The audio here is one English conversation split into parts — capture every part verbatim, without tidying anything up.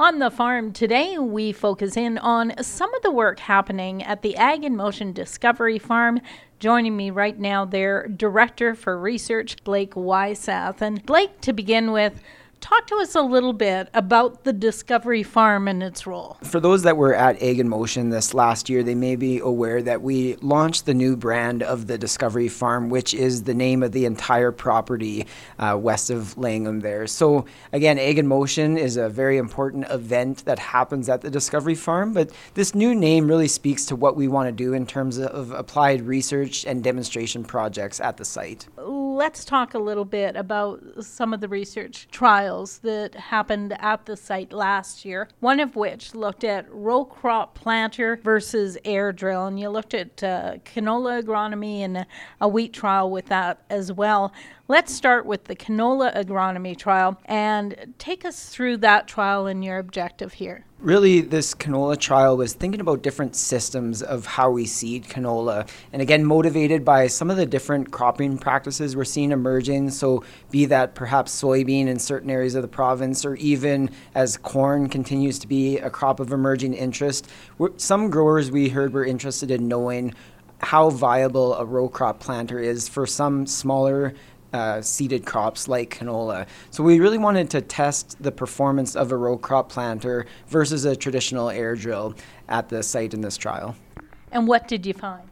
On the farm today, we focus in on some of the work happening at the Ag in Motion Discovery Farm. Joining me right now, their Director for Research, Blake Weiseth. And Blake, to begin with, talk to us a little bit about the Discovery Farm and its role. For those that were at Ag in Motion this last year, they may be aware that we launched the new brand of the Discovery Farm, which is the name of the entire property uh, west of Langham there. So again, Ag in Motion is a very important event that happens at the Discovery Farm, but this new name really speaks to what we want to do in terms of applied research and demonstration projects at the site. Let's talk a little bit about some of the research trials that happened at the site last year, one of which looked at row crop planter versus air drill, and you looked at uh, canola agronomy and a wheat trial with that as well. Let's start with the canola agronomy trial and take us through that trial and your objective here. Really, this canola trial was thinking about different systems of how we seed canola, and again, motivated by some of the different cropping practices we're seeing emerging, so be that perhaps soybean in certain areas of the province, or even as corn continues to be a crop of emerging interest. We're, some growers we heard were interested in knowing how viable a row crop planter is for some smaller Uh, seeded crops like canola. So we really wanted to test the performance of a row crop planter versus a traditional air drill at the site in this trial. And what did you find?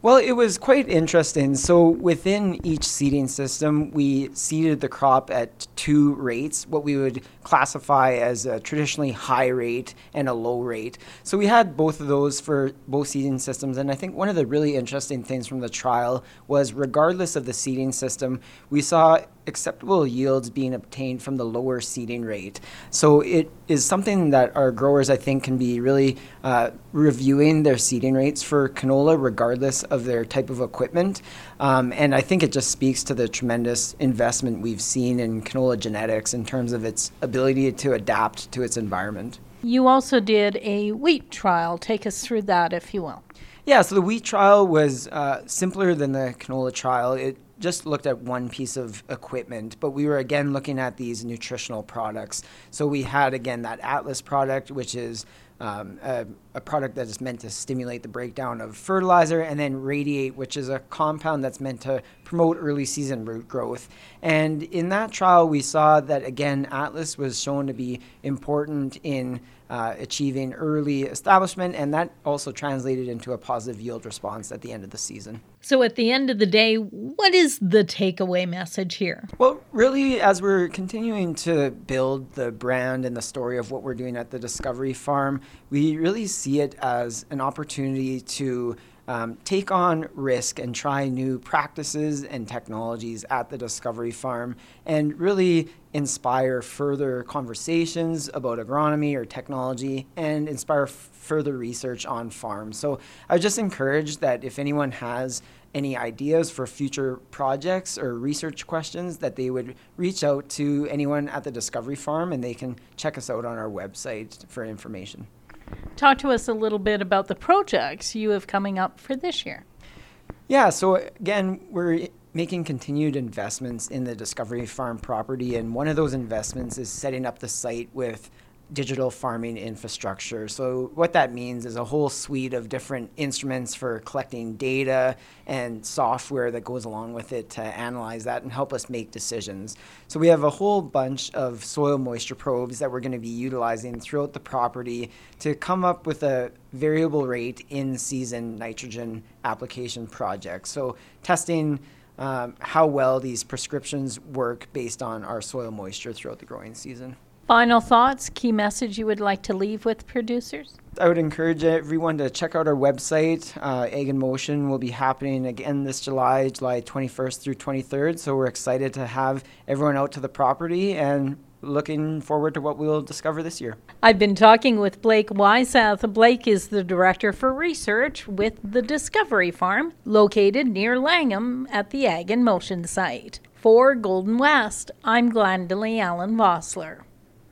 Well, it was quite interesting. So within each seeding system, we seeded the crop at two rates, what we would classify as a traditionally high rate and a low rate. So we had both of those for both seeding systems, and I think one of the really interesting things from the trial was regardless of the seeding system, we saw acceptable yields being obtained from the lower seeding rate. So it is something that our growers, I think, can be really uh, reviewing their seeding rates for canola regardless of their type of equipment. Um, and I think it just speaks to the tremendous investment we've seen in canola genetics in terms of its ability to adapt to its environment. You also did a wheat trial. Take us through that, if you will. Yeah, so the wheat trial was uh, simpler than the canola trial. It just looked at one piece of equipment, but we were again looking at these nutritional products. So we had again that Atlas product, which is Um, a, a product that is meant to stimulate the breakdown of fertilizer, and then Radiate, which is a compound that's meant to promote early season root growth. And in that trial, we saw that, again, Atlas was shown to be important in uh, achieving early establishment, and that also translated into a positive yield response at the end of the season. So at the end of the day, what is the takeaway message here? Well, really, as we're continuing to build the brand and the story of what we're doing at the Discovery Farm, we really see it as an opportunity to um, take on risk and try new practices and technologies at the Discovery Farm and really inspire further conversations about agronomy or technology and inspire f- further research on farms. So I would just encourage that if anyone has any ideas for future projects or research questions, that they would reach out to anyone at the Discovery Farm, and they can check us out on our website for information. Talk to us a little bit about the projects you have coming up for this year. Yeah, so again, we're making continued investments in the Discovery Farm property, and one of those investments is setting up the site with digital farming infrastructure. So what that means is a whole suite of different instruments for collecting data and software that goes along with it to analyze that and help us make decisions. So we have a whole bunch of soil moisture probes that we're going to be utilizing throughout the property to come up with a variable rate in season nitrogen application project. So testing um, how well these prescriptions work based on our soil moisture throughout the growing season. Final thoughts, key message you would like to leave with producers? I would encourage everyone to check out our website. Uh, Ag in Motion will be happening again this July, July twenty-first through twenty-third. So we're excited to have everyone out to the property and looking forward to what we'll discover this year. I've been talking with Blake Weiseth. Blake is the Director for Research with the Discovery Farm, located near Langham at the Ag in Motion site. For Golden West, I'm Glendalee Allen Vossler.